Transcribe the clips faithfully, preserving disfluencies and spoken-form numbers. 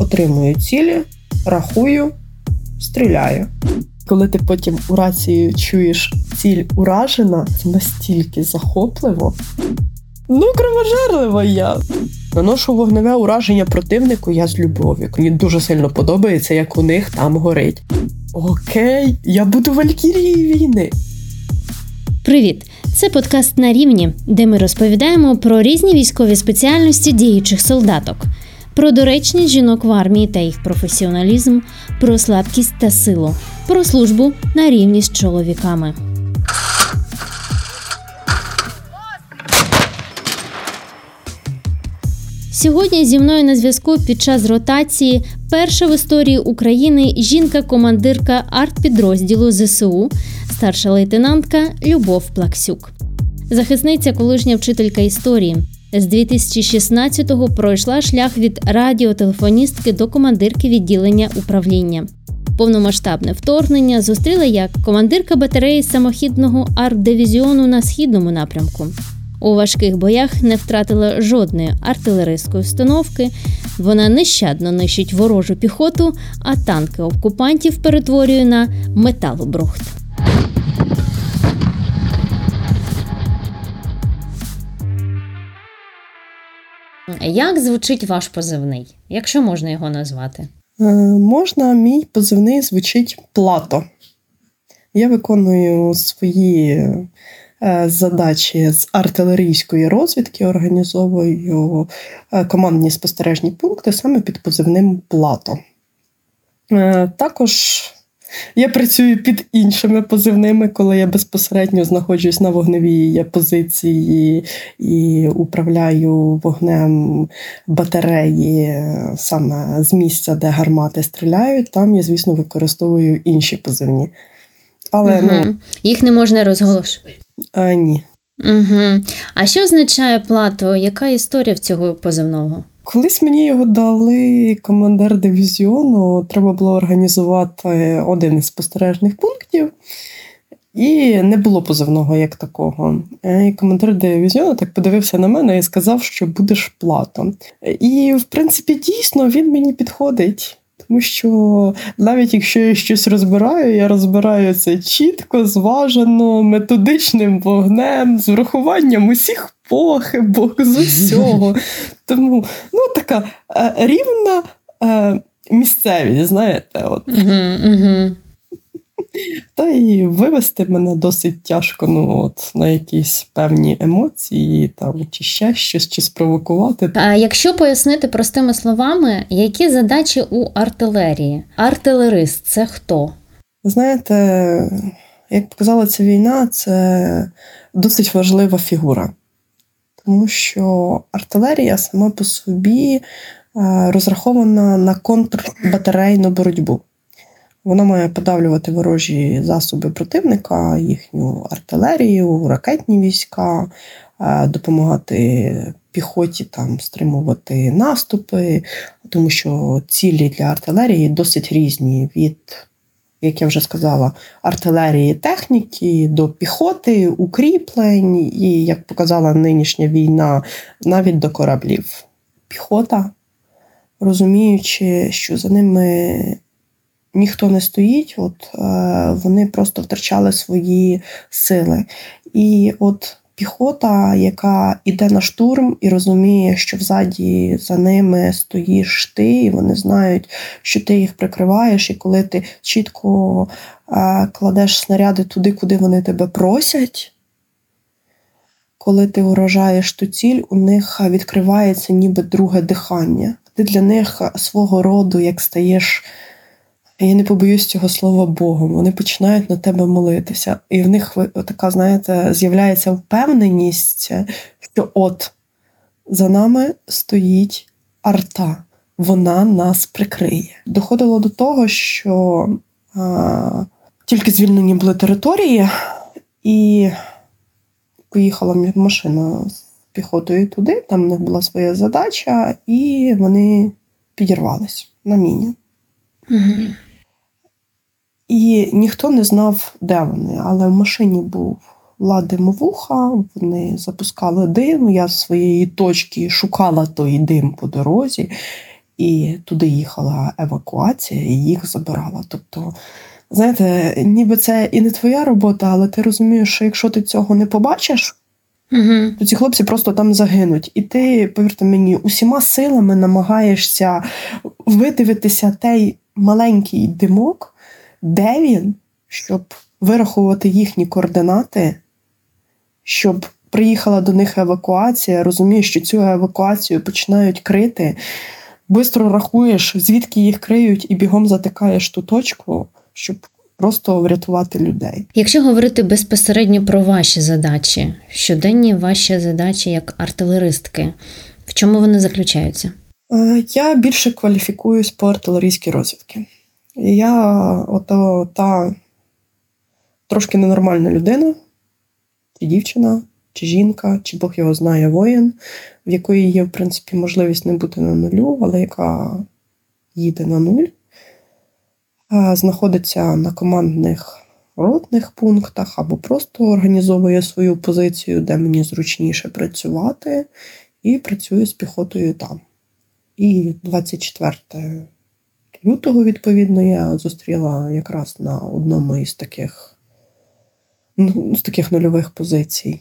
отримую цілі, рахую, стріляю. Коли ти потім у рацію чуєш «ціль уражена», це настільки захопливо. Ну, кровожерлива я. Наношу вогневе ураження противнику я з любов'ю. Мені дуже сильно подобається, як у них там горить. Окей, я буду валькірією війни. Привіт! Це подкаст «На рівні», де ми розповідаємо про різні військові спеціальності діючих солдаток, про доречність жінок в армії та їх професіоналізм, про слабкість та силу, про службу на рівні з чоловіками. Сьогодні зі мною на зв'язку під час ротації перша в історії України жінка-командирка артпідрозділу зе се у, старша лейтенантка Любов Плаксюк. Захисниця, колишня вчителька історії. З дві тисячі шістнадцятого пройшла шлях від радіотелефоністки до командирки відділення управління. Повномасштабне вторгнення зустріла як командирка батареї самохідного артдивізіону на східному напрямку. У важких боях не втратила жодної артилерійської установки, вона нещадно нищить ворожу піхоту, а танки окупантів перетворює на металобрухт. Як звучить ваш позивний, якщо можна його назвати? Е, можна, мій позивний звучить «Плато». Я виконую свої е, задачі з артилерійської розвідки, організовую е, командні спостережні пункти саме під позивним «Плато». Е, також я працюю під іншими позивними, коли я безпосередньо знаходжусь на вогневій позиції і управляю вогнем батареї саме з місця, де гармати стріляють. Там я, звісно, використовую інші позивні. Але, угу. ну... Їх не можна розголошувати? А, ні. Угу. А що означає «Плато»? Яка історія в цього позивного? Колись мені його дали командир дивізіону, треба було організувати один із спостережних пунктів, і не було позивного як такого. І командир дивізіону так подивився на мене і сказав, що будеш «Плато». І, в принципі, дійсно, він мені підходить. Тому що навіть якщо я щось розбираю, я розбираю це чітко, зважено, методичним вогнем, з врахуванням усіх похибок, з усього. Тому, ну, така е, рівна е, місцевість, знаєте. От. Uh-huh, uh-huh. Та і вивести мене досить тяжко, ну, от, на якісь певні емоції, там, чи ще щось, чи спровокувати. А якщо пояснити простими словами, які задачі у артилерії? Артилерист – це хто? Знаєте, як показала ця війна, це досить важлива фігура. Тому що артилерія сама по собі розрахована на контрбатарейну боротьбу. Вона має подавлювати ворожі засоби противника, їхню артилерію, ракетні війська, допомагати піхоті там стримувати наступи, тому що цілі для артилерії досить різні від, як я вже сказала, артилерії техніки до піхоти, укріплень і, як показала нинішня війна, навіть до кораблів. Піхота, розуміючи, що за ними ніхто не стоїть, от вони просто втрачали свої сили. І от піхота, яка йде на штурм і розуміє, що взаді за ними стоїш ти, і вони знають, що ти їх прикриваєш, і коли ти чітко кладеш снаряди туди, куди вони тебе просять, коли ти вражаєш ту ціль, у них відкривається ніби друге дихання. Ти для них свого роду, як стаєш, я не побоюсь цього слова, Богом. Вони починають на тебе молитися. І в них така, знаєте, з'являється впевненість, що от за нами стоїть арта. Вона нас прикриє. Доходило до того, що а, тільки звільнені були території, і поїхала машина з піхотою туди, там в них була своя задача, і вони підірвались на міні. Угу. І ніхто не знав, де вони, але в машині була димовуха, вони запускали дим, я з своєї точки шукала той дим по дорозі, і туди їхала евакуація, і їх забирала. Тобто, знаєте, ніби це і не твоя робота, але ти розумієш, що якщо ти цього не побачиш, угу. то ці хлопці просто там загинуть. І ти, повірте мені, усіма силами намагаєшся видивитися той маленький димок, де він, щоб вирахувати їхні координати, щоб приїхала до них евакуація, розумієш, що цю евакуацію починають крити, бистро рахуєш, звідки їх криють, і бігом затикаєш ту точку, щоб просто врятувати людей. Якщо говорити безпосередньо про ваші задачі, щоденні ваші задачі як артилеристки, в чому вони заключаються? Я більше кваліфікуюсь по артилерійській розвідці. Я ото та трошки ненормальна людина, чи дівчина, чи жінка, чи Бог його знає воїн, в якої є, в принципі, можливість не бути на нулю, але яка їде на нуль, знаходиться на командних ротних пунктах або просто організовує свою позицію, де мені зручніше працювати, і працюю з піхотою там. І двадцять четвертого лютого, відповідно, я зустріла якраз на одному із таких, ну, з таких нульових позицій.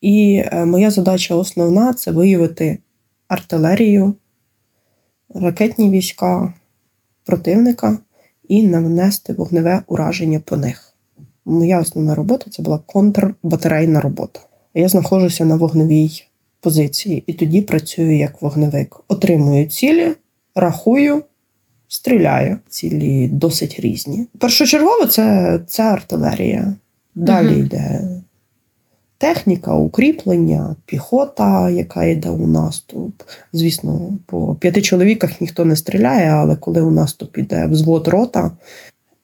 І моя задача основна – це виявити артилерію, ракетні війська противника і нанести вогневе ураження по них. Моя основна робота – це була контрбатарейна робота. Я знаходжуся на вогневій позиції і тоді працюю як вогневик. Отримую цілі, рахую, стріляю. Цілі досить різні. Першочергово це, це артилерія. Далі угу. йде техніка, укріплення, піхота, яка йде у наступ. Звісно, по п'яти чоловіках ніхто не стріляє, але коли у наступ іде взвод рота,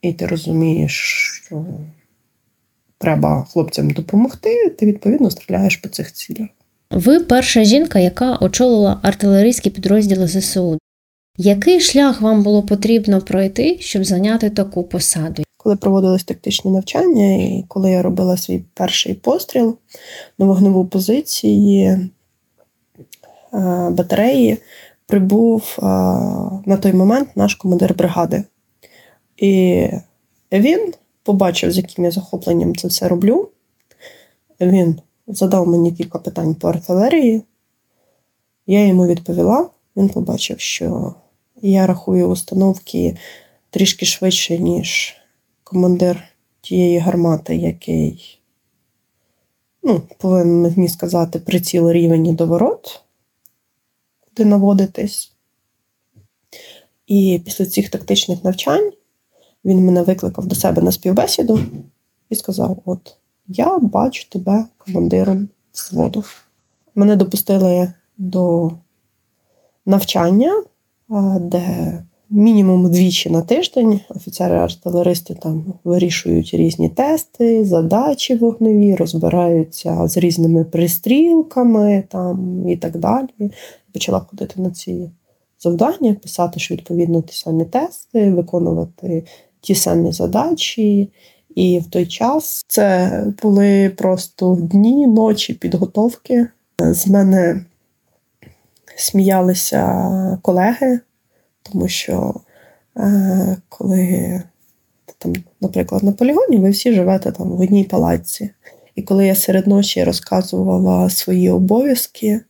і ти розумієш, що треба хлопцям допомогти, ти, відповідно, стріляєш по цих цілях. Ви перша жінка, яка очолила артилерійські підрозділи зе ес у. Який шлях вам було потрібно пройти, щоб зайняти таку посаду? Коли проводились тактичні навчання, і коли я робила свій перший постріл на вогневу позицію батареї, прибув на той момент наш командир бригади. І він побачив, з яким я захопленням це все роблю. Він задав мені кілька питань по артилерії. Я йому відповіла. Він побачив, що я рахую установки трішки швидше, ніж командир тієї гармати, який, ну, повинен мені сказати, приціл рівень і доворот, куди наводитись. І після цих тактичних навчань він мене викликав до себе на співбесіду і сказав: от, я бачу тебе командиром взводу. Мене допустили до навчання, де мінімум двічі на тиждень офіцери-артилеристи там вирішують різні тести, задачі вогневі, розбираються з різними пристрілками там, і так далі. Почала ходити на ці завдання, писати, що відповідно ті самі тести, виконувати ті самі задачі. І в той час це були просто дні, ночі підготовки. З мене сміялися колеги, тому що е, коли, там, наприклад, на полігоні ви всі живете там в одній палатці. І коли я серед ночі розказувала свої обов'язки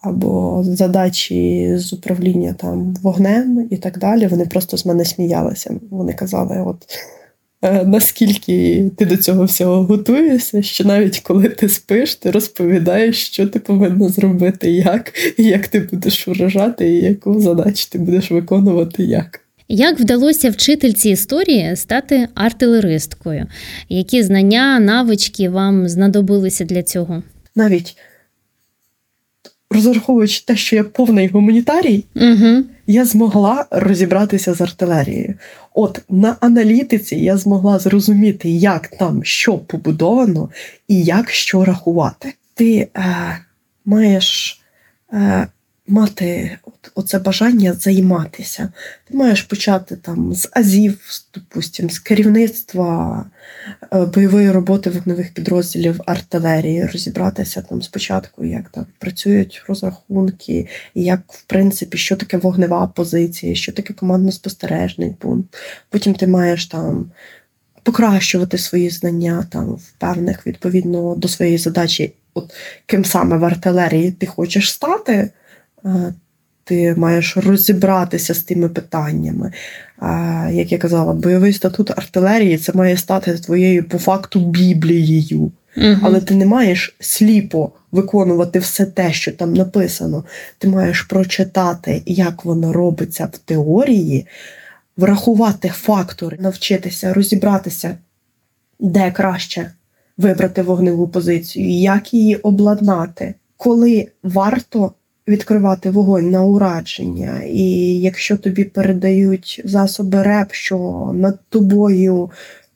або задачі з управління там вогнем і так далі, вони просто з мене сміялися. Вони казали, от е, наскільки ти до цього всього готуєшся, що навіть коли ти спиш, ти розповідаєш, що ти повинна зробити, як, і як ти будеш вражати, і яку задачу ти будеш виконувати, як. Як вдалося вчительці історії стати артилеристкою? Які знання, навички вам знадобилися для цього? Навіть розраховуючи те, що я повний гуманітарій, угу. я змогла розібратися з артилерією. От на аналітиці я змогла зрозуміти, як там що побудовано і як що рахувати. Ти е, маєш е, мати от, оце бажання займатися. Ти маєш почати там з азів, допустим, з керівництва е, бойової роботи вогневих підрозділів артилерії, розібратися там спочатку, як там працюють розрахунки, як, в принципі, що таке вогнева позиція, що таке командно-спостережний пункт. Потім ти маєш там покращувати свої знання там в певних, відповідно, до своєї задачі, от ким саме в артилерії ти хочеш стати, ти маєш розібратися з тими питаннями. Як я казала, бойовий статут артилерії – це має стати твоєю, по факту, Біблією. Угу. Але ти не маєш сліпо виконувати все те, що там написано. Ти маєш прочитати, як воно робиться в теорії, врахувати фактори, навчитися, розібратися, де краще вибрати вогневу позицію, як її обладнати, коли варто відкривати вогонь на ураження, і якщо тобі передають засоби РЕБ, що над тобою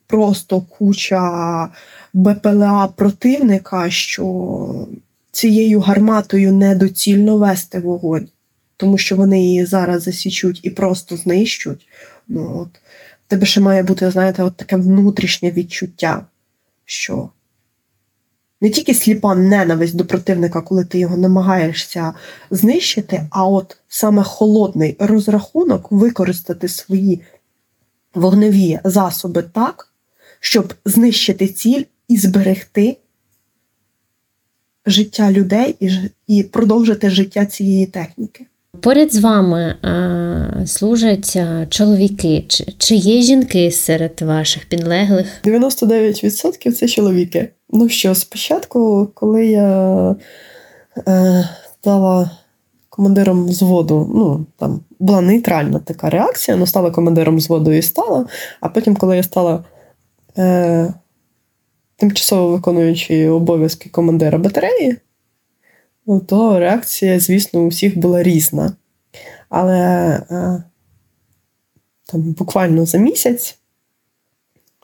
просто куча БПЛА противника, що цією гарматою недоцільно вести вогонь, тому що вони її зараз засічуть і просто знищуть, ну от тебе ще має бути, знаєте, от таке внутрішнє відчуття, що не тільки сліпа ненависть до противника, коли ти його намагаєшся знищити, а от саме холодний розрахунок використати свої вогневі засоби так, щоб знищити ціль і зберегти життя людей і, і продовжити життя цієї техніки. Поряд з вами а, служать а, чоловіки. Чи, чи є жінки серед ваших підлеглих? дев'яносто дев'ять відсотків це чоловіки. Ну що, спочатку, коли я е, стала командиром взводу, ну, там була нейтральна така реакція, ну, стала командиром взводу і стала, а потім, коли я стала е, тимчасово виконуючою обов'язки командира батареї, ну, то реакція, звісно, у всіх була різна. Але е, там буквально за місяць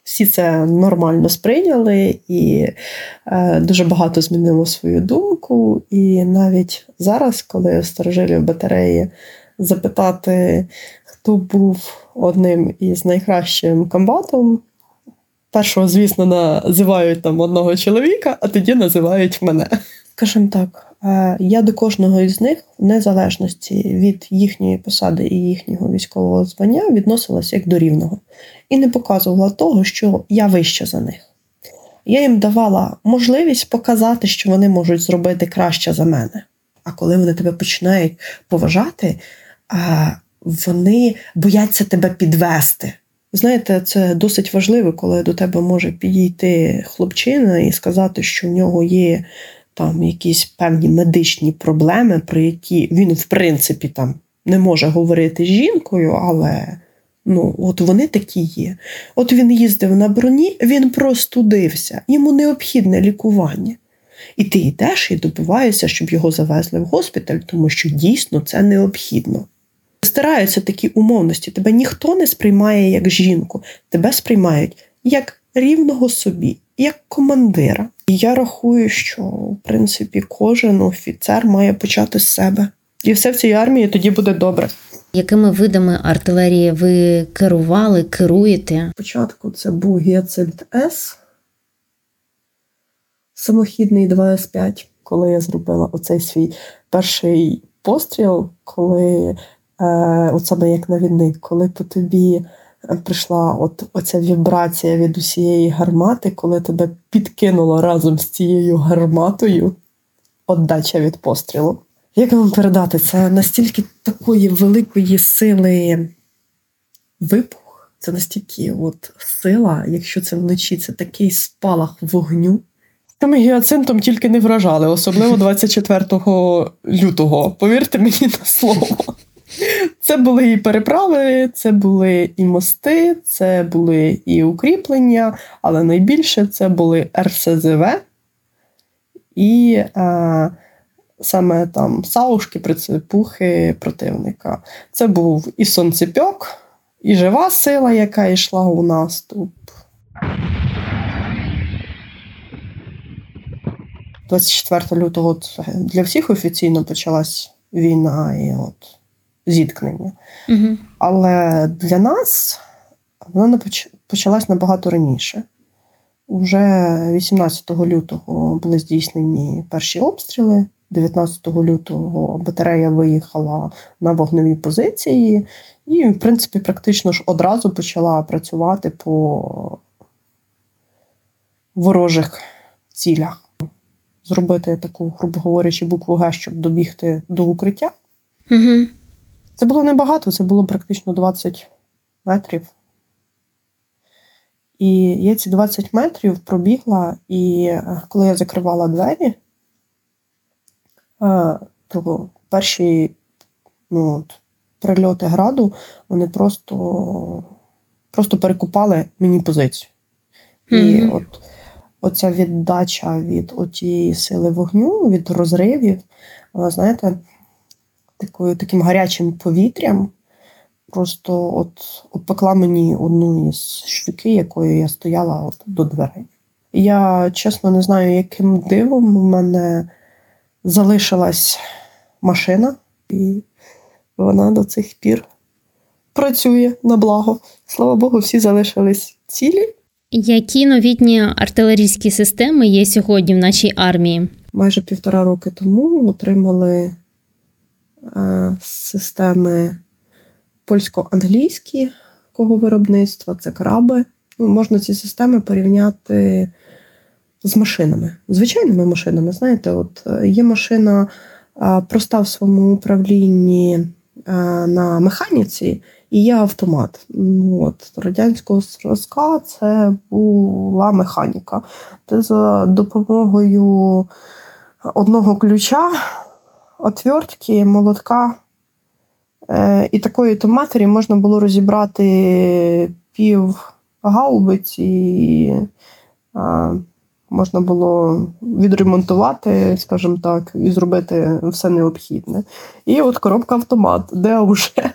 всі це нормально сприйняли, і е, дуже багато змінило свою думку. І навіть зараз, коли старожилів батареї запитати, хто був одним із найкращим комбатом, першого, звісно, називають там одного чоловіка, а тоді називають мене. Скажімо так, е, я до кожного із них, в незалежності від їхньої посади і їхнього військового звання, відносилася як до рівного. І не показувала того, що я вища за них. Я їм давала можливість показати, що вони можуть зробити краще за мене. А коли вони тебе починають поважати, вони бояться тебе підвести. Знаєте, це досить важливо, коли до тебе може підійти хлопчина і сказати, що в нього є там якісь певні медичні проблеми, про які він, в принципі, там не може говорити з жінкою, але... Ну, от вони такі є. От він їздив на броні, він простудився. Йому необхідне лікування. І ти йдеш і добиваєшся, щоб його завезли в госпіталь, тому що дійсно це необхідно. Стираються такі умовності. Тебе ніхто не сприймає як жінку. Тебе сприймають як рівного собі, як командира. І я рахую, що, в принципі, кожен офіцер має почати з себе. І все в цій армії тоді буде добре. Якими видами артилерії ви керували, керуєте? Спочатку це був гіацинт С, самохідний два ес п'ять. Коли я зробила оцей свій перший постріл, коли, е, от саме як навідник, коли по тобі прийшла от, оця вібрація від усієї гармати, коли тебе підкинуло разом з цією гарматою, віддача від пострілу. Як вам передати, це настільки такої великої сили вибух, це настільки от сила, якщо це вночі, це такий спалах вогню. Тим гіацинтом тільки не вражали, особливо двадцять четвертого лютого, повірте мені на слово. Це були і переправи, це були і мости, це були і укріплення, але найбільше це були ер ес зет ве і... А, саме там саушки, прицепухи противника. Це був і Сонцепьок, і жива сила, яка йшла у наступ. двадцять четвертого лютого для всіх офіційно почалась війна і от зіткнення. Угу. Але для нас вона почалась набагато раніше. Уже вісімнадцятого лютого були здійснені перші обстріли, дев'ятнадцятого лютого батарея виїхала на вогневі позиції і, в принципі, практично ж одразу почала працювати по ворожих цілях. Зробити таку, грубо говорячи, букву Г, щоб добігти до укриття. Угу. Це було небагато, це було практично двадцять метрів. І я ці двадцять метрів пробігла, і коли я закривала двері, то перші ну, от, прильоти граду, вони просто, просто перекупали мені позицію. Mm-hmm. І от оця віддача від отієї сили вогню, від розривів, вона, знаєте, такою, таким гарячим повітрям просто от опекла мені одну із щуки, якою я стояла от до дверей. Я, чесно, не знаю, яким дивом в мене залишилась машина, і вона до цих пір працює на благо. Слава Богу, всі залишились цілі. Які новітні артилерійські системи є сьогодні в нашій армії? Майже півтора роки тому отримали е, системи польсько-англійські кого виробництва, це краби. Ну, можна ці системи порівняти з машинами, звичайними машинами. Знаєте, от є машина е, проста в своєму управлінні е, на механіці, і є автомат. От, радянського зразка це була механіка. Ти за допомогою одного ключа, отвертки, молотка е- і такої-то матері можна було розібрати пів гаубиці, і е- можна було відремонтувати, скажімо так, і зробити все необхідне. І от коробка автомат, де вже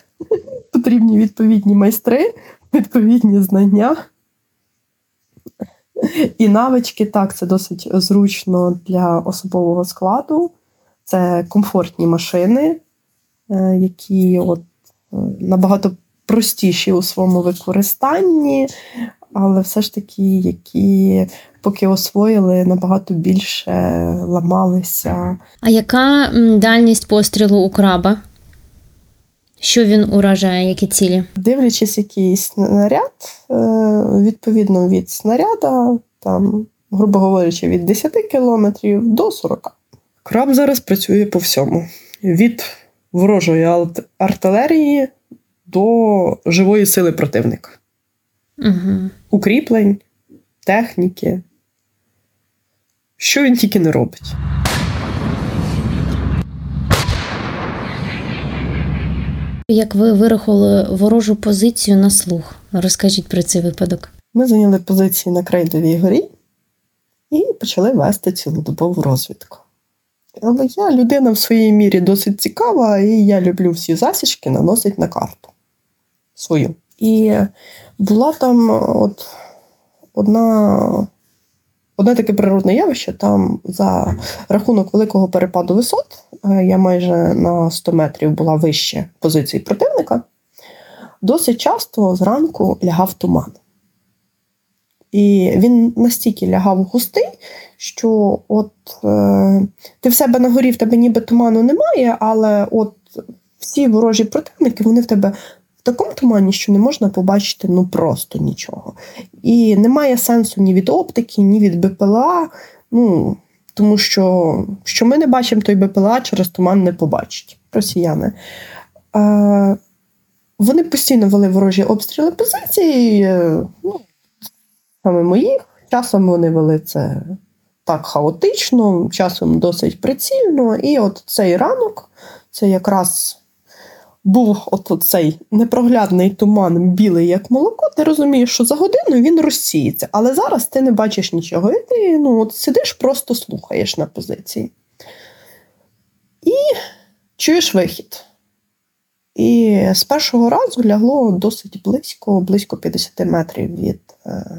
потрібні відповідні майстри, відповідні знання і навички. Так, це досить зручно для особового складу. Це комфортні машини, які от набагато простіші у своєму використанні, але все ж таки, які поки освоїли, набагато більше ламалися. А яка дальність пострілу у краба? Що він уражає, які цілі? Дивлячись якийсь снаряд, відповідно від снаряда, там, грубо говорячи, від десяти кілометрів до сорока. Краб зараз працює по всьому. Від ворожої артилерії до живої сили противника. Угу. Укріплень, техніки. Що він тільки не робить. Як ви вирахували ворожу позицію на слух? Розкажіть про цей випадок. Ми зайняли позиції на Крейдовій горі і почали вести цілодобову розвідку. Але я людина в своїй мірі досить цікава, і я люблю всі засічки наносити на карту свою. І була там от одна, одне таке природне явище, там за рахунок великого перепаду висот, я майже на сто метрів була вище позиції противника, досить часто зранку лягав туман. І він настільки лягав густий, що от е, ти в себе на горі, в тебе ніби туману немає, але от всі ворожі противники, вони в тебе в такому тумані, що не можна побачити ну просто нічого. І немає сенсу ні від оптики, ні від БПЛА, ну... Тому що, що ми не бачимо, той БПЛА через туман не побачить, росіяни. Е, вони постійно вели ворожі обстріли позицій, е, ну, саме моїх. Часом вони вели це так хаотично, часом досить прицільно. І от цей ранок, це якраз був от цей непроглядний туман, білий як молоко. Ти розумієш, що за годину він розсіється, але зараз ти не бачиш нічого. І ти ну, от сидиш, просто слухаєш на позиції. І чуєш вихід. І з першого разу лягло досить близько, близько п'ятдесят метрів від е,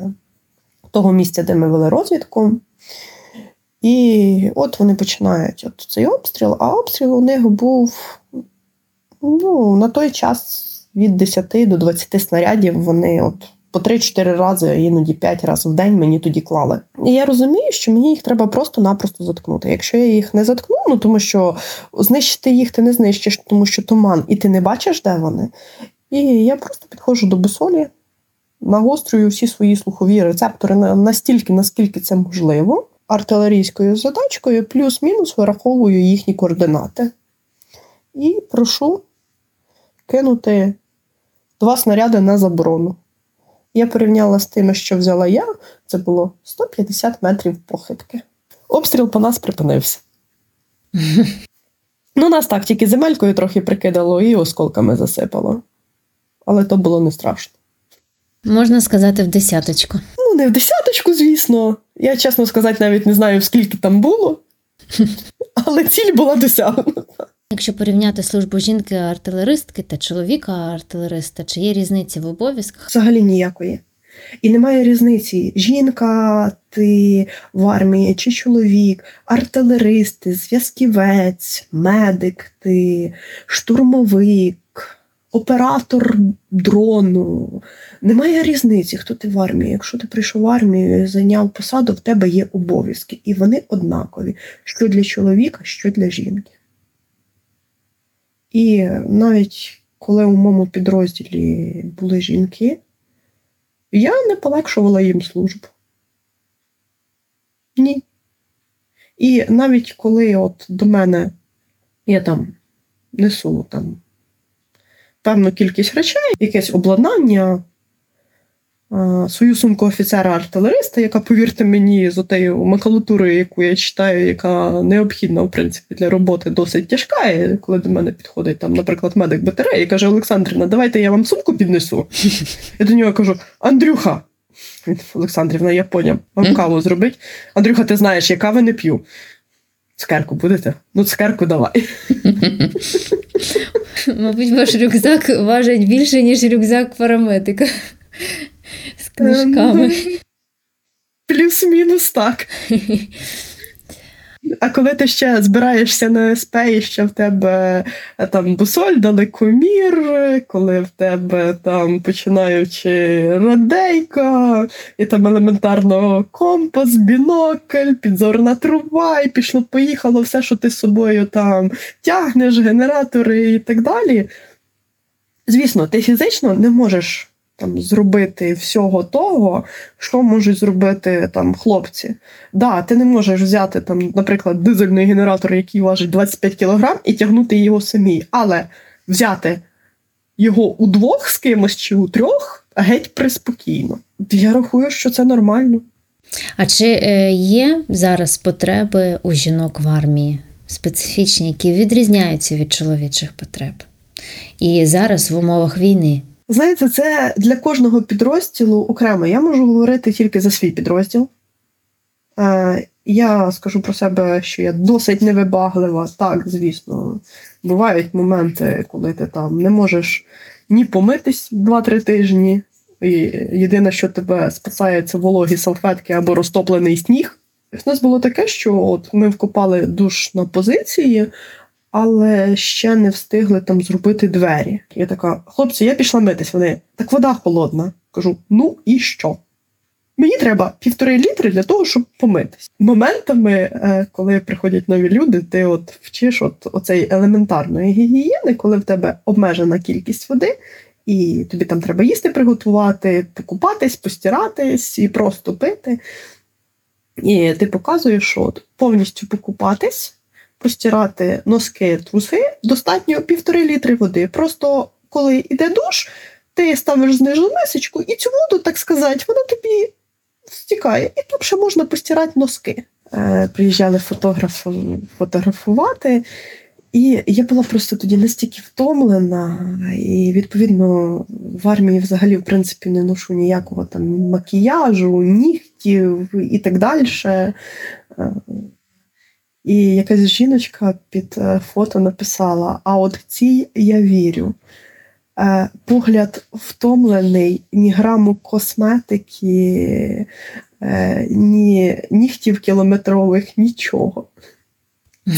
того місця, де ми вели розвідку. І І от вони починають от цей обстріл, а обстріл у них був, ну, на той час від десяти до двадцяти снарядів вони от по три-чотири рази, іноді п'ять разів в день мені тоді клали. І я розумію, що мені їх треба просто-напросто заткнути. Якщо я їх не заткну, ну тому що знищити їх ти не знищиш, тому що туман, і ти не бачиш, де вони. І я просто підходжу до бусолі, нагострюю всі свої слухові рецептори настільки, наскільки це можливо, артилерійською задачкою, плюс-мінус вираховую їхні координати. І прошу кинути два снаряди на заборону. Я порівняла з тим, що взяла я, це було сто п'ятдесят метрів похибки. Обстріл по нас припинився. Ну, нас так, тільки земелькою трохи прикидало і осколками засипало. Але то було не страшно. Можна сказати, в десяточку. Ну, не в десяточку, звісно. Я, чесно сказати, навіть не знаю, скільки там було. Але ціль була досягнута. Якщо порівняти службу жінки-артилеристки та чоловіка-артилериста, чи є різниці в обов'язках? Взагалі ніякої. І немає різниці. Жінка, ти в армії чи чоловік, артилерист, ти зв'язківець, медик, ти штурмовик, оператор дрону. Немає різниці, хто ти в армії. Якщо ти прийшов в армію і зайняв посаду, в тебе є обов'язки. І вони однакові. Що для чоловіка, що для жінки. І навіть коли у моєму підрозділі були жінки, я не полегшувала їм службу. Ні. І навіть коли от до мене я там несу там певну кількість речей, якесь обладнання, свою сумку офіцера-артилериста, яка, повірте мені, з отею макулатурою, яку я читаю, яка необхідна, в принципі, для роботи, досить тяжка. І коли до мене підходить, там, наприклад, медик БТР і каже: "Олександрівна, давайте я вам сумку піднесу". Я до нього кажу: "Андрюха". Він: "Олександрівна, я поняв, вам каву зробить". "Андрюха, ти знаєш, я кави не п'ю". "Цукерку будете?" "Ну, цукерку давай". Мабуть, ваш рюкзак важить більше, ніж рюкзак парамедика. З книжками. Плюс-мінус так. А коли ти ще збираєшся на СП, і ще в тебе там бусоль, далекомір, коли в тебе там починаючи радейка, і там елементарно компас, бінокль, підзорна труба, і пішло-поїхало все, що ти з собою там тягнеш, генератори і так далі. Звісно, ти фізично не можеш там зробити всього того, що можуть зробити там хлопці. Да, ти не можеш взяти там, наприклад, дизельний генератор, який важить двадцять п'ять кілограм, і тягнути його самі, але взяти його удвох з кимось чи у трьох геть приспокійно. Я рахую, що це нормально. А чи є зараз потреби у жінок в армії специфічні, які відрізняються від чоловічих потреб? І зараз в умовах війни? Знаєте, це для кожного підрозділу окремо. Я можу говорити тільки за свій підрозділ. Я скажу про себе, що я досить невибаглива. Так, звісно, бувають моменти, коли ти там не можеш ні помитись два-три тижні. І єдине, що тебе спасає, це вологі салфетки або розтоплений сніг. У нас було таке, що от ми вкопали душ на позиції, але ще не встигли там зробити двері. Я така: "Хлопці, я пішла митись". Вони: "Так вода холодна". Кажу: "Ну і що? Мені треба півтори літри для того, щоб помитись". Моментами, коли приходять нові люди, ти от вчиш от оцей елементарної гігієни, коли в тебе обмежена кількість води, і тобі там треба їсти приготувати, покупатись, постиратись і просто пити. І ти показуєш, що от повністю покупатись, постирати носки, труси, достатньо півтори літри води. Просто коли йде душ, ти ставиш знижу мисочку, і цю воду, так сказати, вона тобі стікає. І там ще можна постирати носки. Е, приїжджали фотографи фотографувати, і я була просто тоді настільки втомлена, і, відповідно, в армії взагалі, в принципі, не ношу ніякого там макіяжу, нігтів і так далі. І якась жіночка під фото написала: "А от цій я вірю. Погляд втомлений, ні граму косметики, ні нігтів кілометрових, нічого.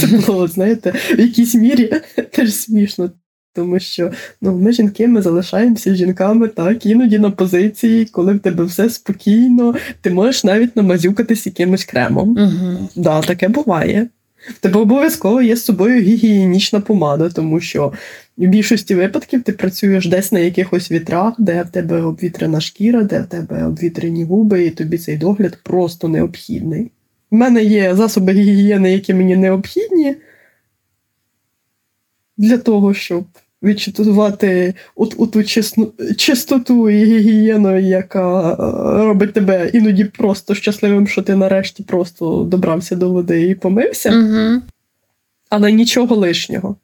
Це було, знаєте, в якійсь мірі теж смішно. Тому що ну, ми жінки, ми залишаємося жінками, так, іноді на позиції, коли в тебе все спокійно, ти можеш навіть намазюкатись якимось кремом. Угу. Да, таке буває. В тебе обов'язково є з собою гігієнічна помада, тому що в більшості випадків ти працюєш десь на якихось вітрах, де в тебе обвітрена шкіра, де в тебе обвітрені губи, і тобі цей догляд просто необхідний. У мене є засоби гігієни, які мені необхідні, для того, щоб відчитувати оту чистоту і гігієну, яка робить тебе іноді просто щасливим, що ти нарешті просто добрався до води і помився. Угу. Але нічого лишнього.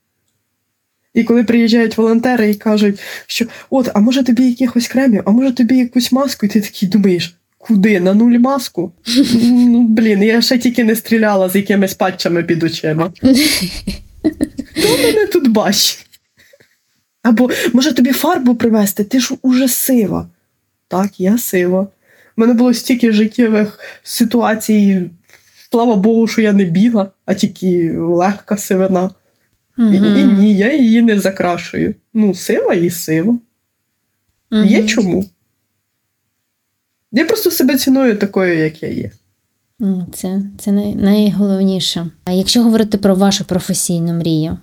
І коли приїжджають волонтери і кажуть, що от, а може тобі якихось кремів, а може тобі якусь маску, і ти такий думаєш, куди? На нуль маску? Ну, блін, я ще тільки не стріляла з якимись патчами під очима. Хто мене тут бачить? Або, може тобі фарбу привезти? Ти ж уже сива. Так, я сива. У мене було стільки життєвих ситуацій, слава Богу, що я не біла, а тільки легка сивина. Угу. І, і ні, я її не закрашую. Ну, сива і сива. Угу. Є чому? Я просто себе ціную такою, як я є. Це, це най, найголовніше. А якщо говорити про вашу професійну мрію,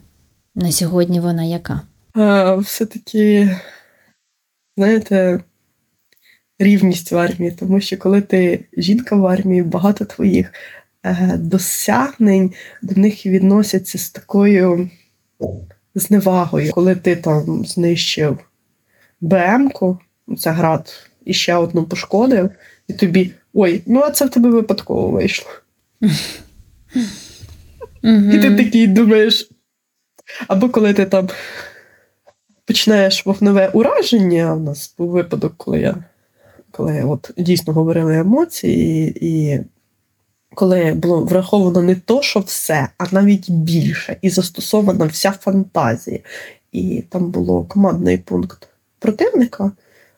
на сьогодні вона яка? А, все-таки, знаєте, рівність в армії. Тому що коли ти жінка в армії, багато твоїх е, досягнень до них відносяться з такою зневагою. Коли ти там знищив БМ-ку, це град, і ще одну пошкодив, і тобі ой, ну а це в тебе випадково вийшло. І ти такий думаєш, або коли ти там починаєш вогневе ураження, у нас був випадок, коли я, коли от дійсно говорили емоції, і, і коли було враховано не то, що все, а навіть більше, і застосована вся фантазія. І там було командний пункт противника,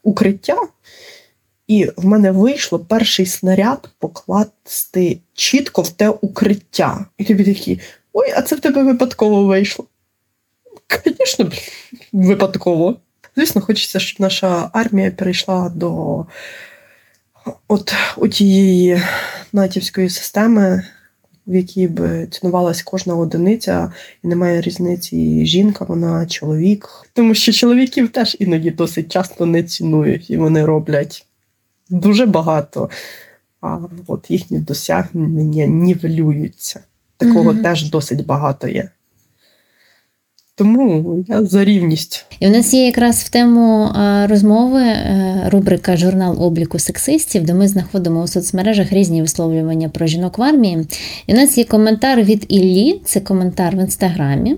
укриття, і в мене вийшло перший снаряд покласти чітко в те укриття. І тобі такі, ой, а це в тебе випадково вийшло. Звісно, випадково. Звісно, хочеться, щоб наша армія перейшла до от тієї натівської системи, в якій б цінувалась кожна одиниця, і немає різниці жінка, вона чоловік. Тому що чоловіків теж іноді досить часто не цінують, і вони роблять дуже багато, а от їхні досягнення нівелюються. Такого mm-hmm. теж досить багато є. Тому я за рівність. І в нас є якраз в тему розмови рубрика «Журнал обліку сексистів», де ми знаходимо у соцмережах різні висловлювання про жінок в армії. І в нас є коментар від Іллі, це коментар в Інстаграмі.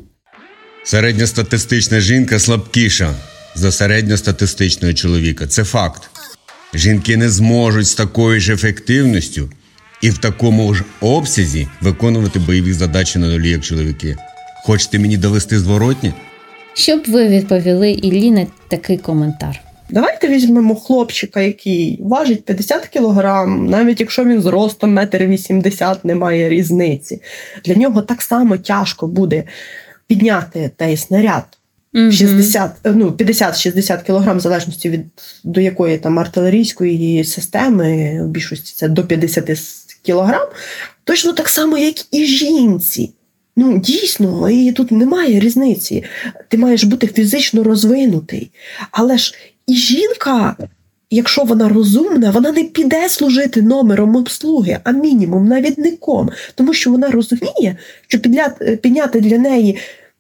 Середньостатистична жінка слабкіша за середньостатистичного чоловіка. Це факт. Жінки не зможуть з такою ж ефективністю і в такому ж обсязі виконувати бойові задачі на нулі, як чоловіки. Хочете мені довести зворотні? Щоб ви відповіли Іллі на такий коментар. Давайте візьмемо хлопчика, який важить п'ятдесят кілограм, навіть якщо він зростом метр вісімдесят, немає різниці. Для нього так само тяжко буде підняти той снаряд. шістдесят, ну, п'ятдесят-шістдесят кілограм, в залежності від до якої там артилерійської системи, в більшості це до п'ятдесят кілограм, точно так само, як і жінці. Ну, дійсно, і тут немає різниці. Ти маєш бути фізично розвинутий. Але ж і жінка, якщо вона розумна, вона не піде служити номером обслуги, а мінімум навідником. Тому що вона розуміє, що підняти для неї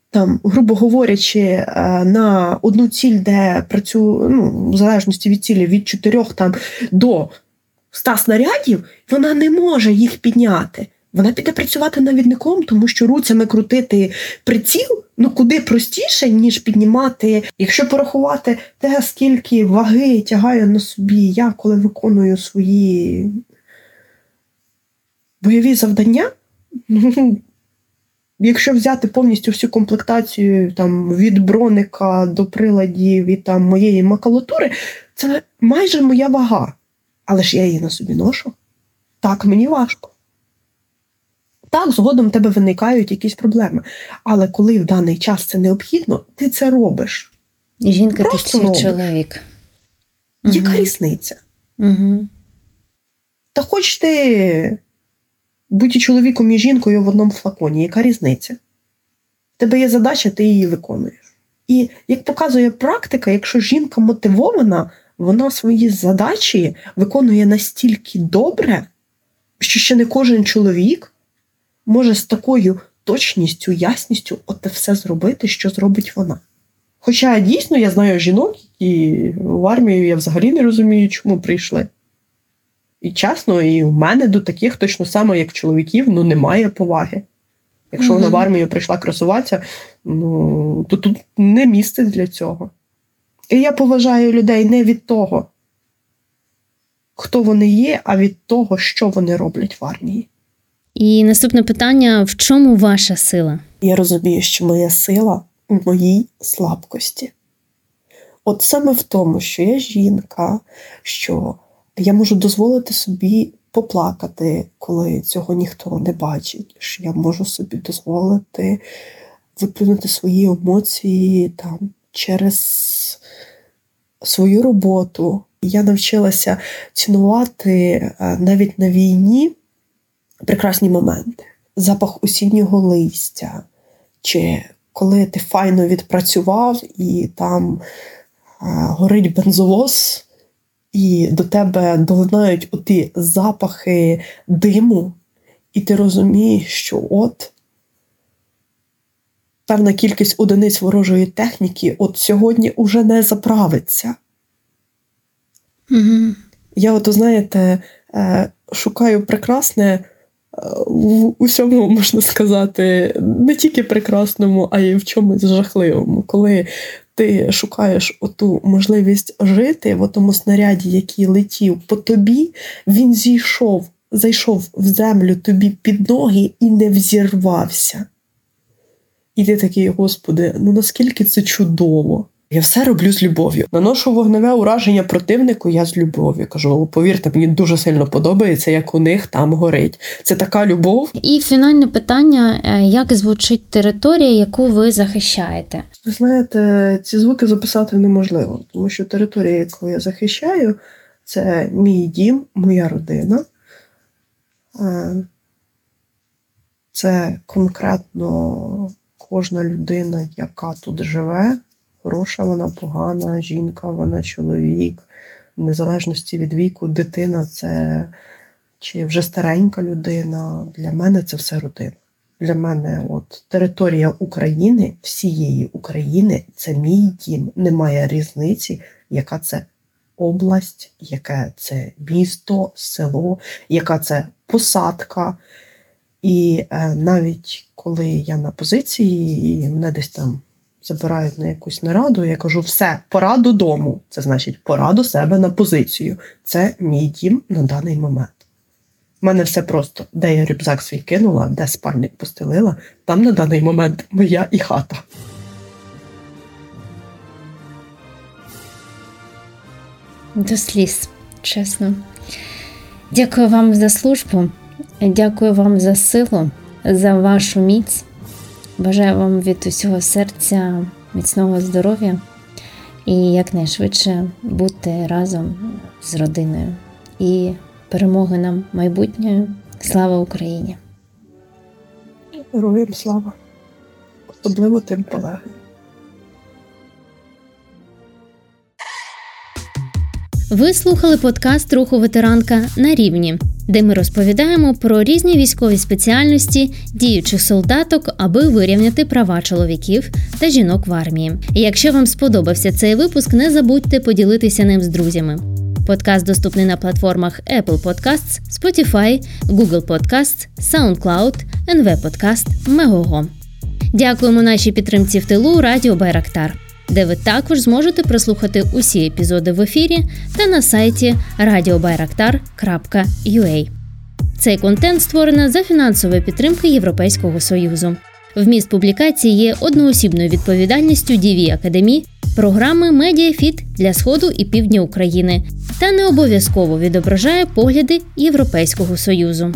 там, грубо говорячи, на одну ціль, де працює, ну, в залежності від цілі, від чотирьох там до ста снарядів, вона не може їх підняти. Вона піде працювати навідником, тому що руцями крутити приціл, ну, куди простіше, ніж піднімати. Якщо порахувати те, скільки ваги тягаю на собі я, коли виконую свої бойові завдання, ну, якщо взяти повністю всю комплектацію там, від броника до приладів і там, моєї макулатури, це майже моя вага. Але ж я її на собі ношу. Так, мені важко. Так, згодом в тебе виникають якісь проблеми. Але коли в даний час це необхідно, ти це робиш. Жінка ти чи чоловік. Яка угу. різниця? Угу. Та хоч ти бути чоловіком і жінкою в одному флаконі, яка різниця? В тебе є задача, ти її виконуєш. І, як показує практика, якщо жінка мотивована, вона свої задачі виконує настільки добре, що ще не кожен чоловік може з такою точністю, ясністю от те все зробити, що зробить вона. Хоча, дійсно, я знаю жінок, які в армію я взагалі не розумію, чому прийшли. І чесно, і в мене до таких точно само, як чоловіків, ну, немає поваги. Якщо вона в армію прийшла красуватися, ну, то тут не місце для цього. І я поважаю людей не від того, хто вони є, а від того, що вони роблять в армії. І наступне питання, в чому ваша сила? Я розумію, що моя сила у моїй слабкості. От саме в тому, що я жінка, що я можу дозволити собі поплакати, коли цього ніхто не бачить, що я можу собі дозволити виплюнути свої емоції там, через свою роботу. Я навчилася цінувати навіть на війні прекрасні моменти. Запах осіннього листя, чи коли ти файно відпрацював і там горить бензовоз, і до тебе долинають оті запахи диму, і ти розумієш, що от певна кількість одиниць ворожої техніки от сьогодні уже не заправиться. Угу. Я от, знаєте, шукаю прекрасне в усьому, можна сказати, не тільки прекрасному, а й в чомусь жахливому. Коли ти шукаєш оту можливість жити в тому снаряді, який летів по тобі, він зійшов, зайшов в землю тобі під ноги і не взірвався. І ти такий, Господи, ну наскільки це чудово. Я все роблю з любов'ю. Наношу вогневе ураження противнику, я з любов'ю. Кажу, повірте, мені дуже сильно подобається, як у них там горить. Це така любов. І фінальне питання, як звучить територія, яку ви захищаєте? Ви знаєте, ці звуки записати неможливо, тому що територія, яку я захищаю, це мій дім, моя родина. Це конкретно кожна людина, яка тут живе. Хороша вона, погана, жінка вона, чоловік. В незалежності від віку, дитина це чи вже старенька людина. Для мене це все родина. Для мене от територія України, всієї України, це мій дім. Немає різниці, яка це область, яке це місто, село, яка це посадка. І е, навіть коли я на позиції, і мене десь там забирають на якусь нараду, я кажу, все, пора додому. Це значить, пора до себе на позицію. Це мій дім на даний момент. У мене все просто. Де я рюкзак свій кинула, де спальник постелила, там на даний момент моя і хата. До сліз, чесно. Дякую вам за службу, дякую вам за силу, за вашу міць. Бажаю вам від усього серця міцного здоров'я і якнайшвидше бути разом з родиною. І перемоги нам майбутньої. Слава Україні! Героям слава! Особливо тим полеглим. Ви слухали подкаст «Руху ветеранка на рівні», де ми розповідаємо про різні військові спеціальності діючих солдаток, аби вирівняти права чоловіків та жінок в армії. І якщо вам сподобався цей випуск, не забудьте поділитися ним з друзями. Подкаст доступний на платформах Apple Podcasts, Spotify, Google Podcasts, SoundCloud, ен ві Podcast, Megogo. Дякуємо нашій підтримці в тилу Радіо Байрактар, де ви також зможете прослухати усі епізоди в ефірі та на сайті радіо байрактар крапка ю а. Цей контент створено за фінансової підтримки Європейського Союзу. Вміст публікації є одноосібною відповідальністю ді дабл ю Akademie, програми «Медіафіт» для Сходу і Півдня України та не обов'язково відображає погляди Європейського Союзу.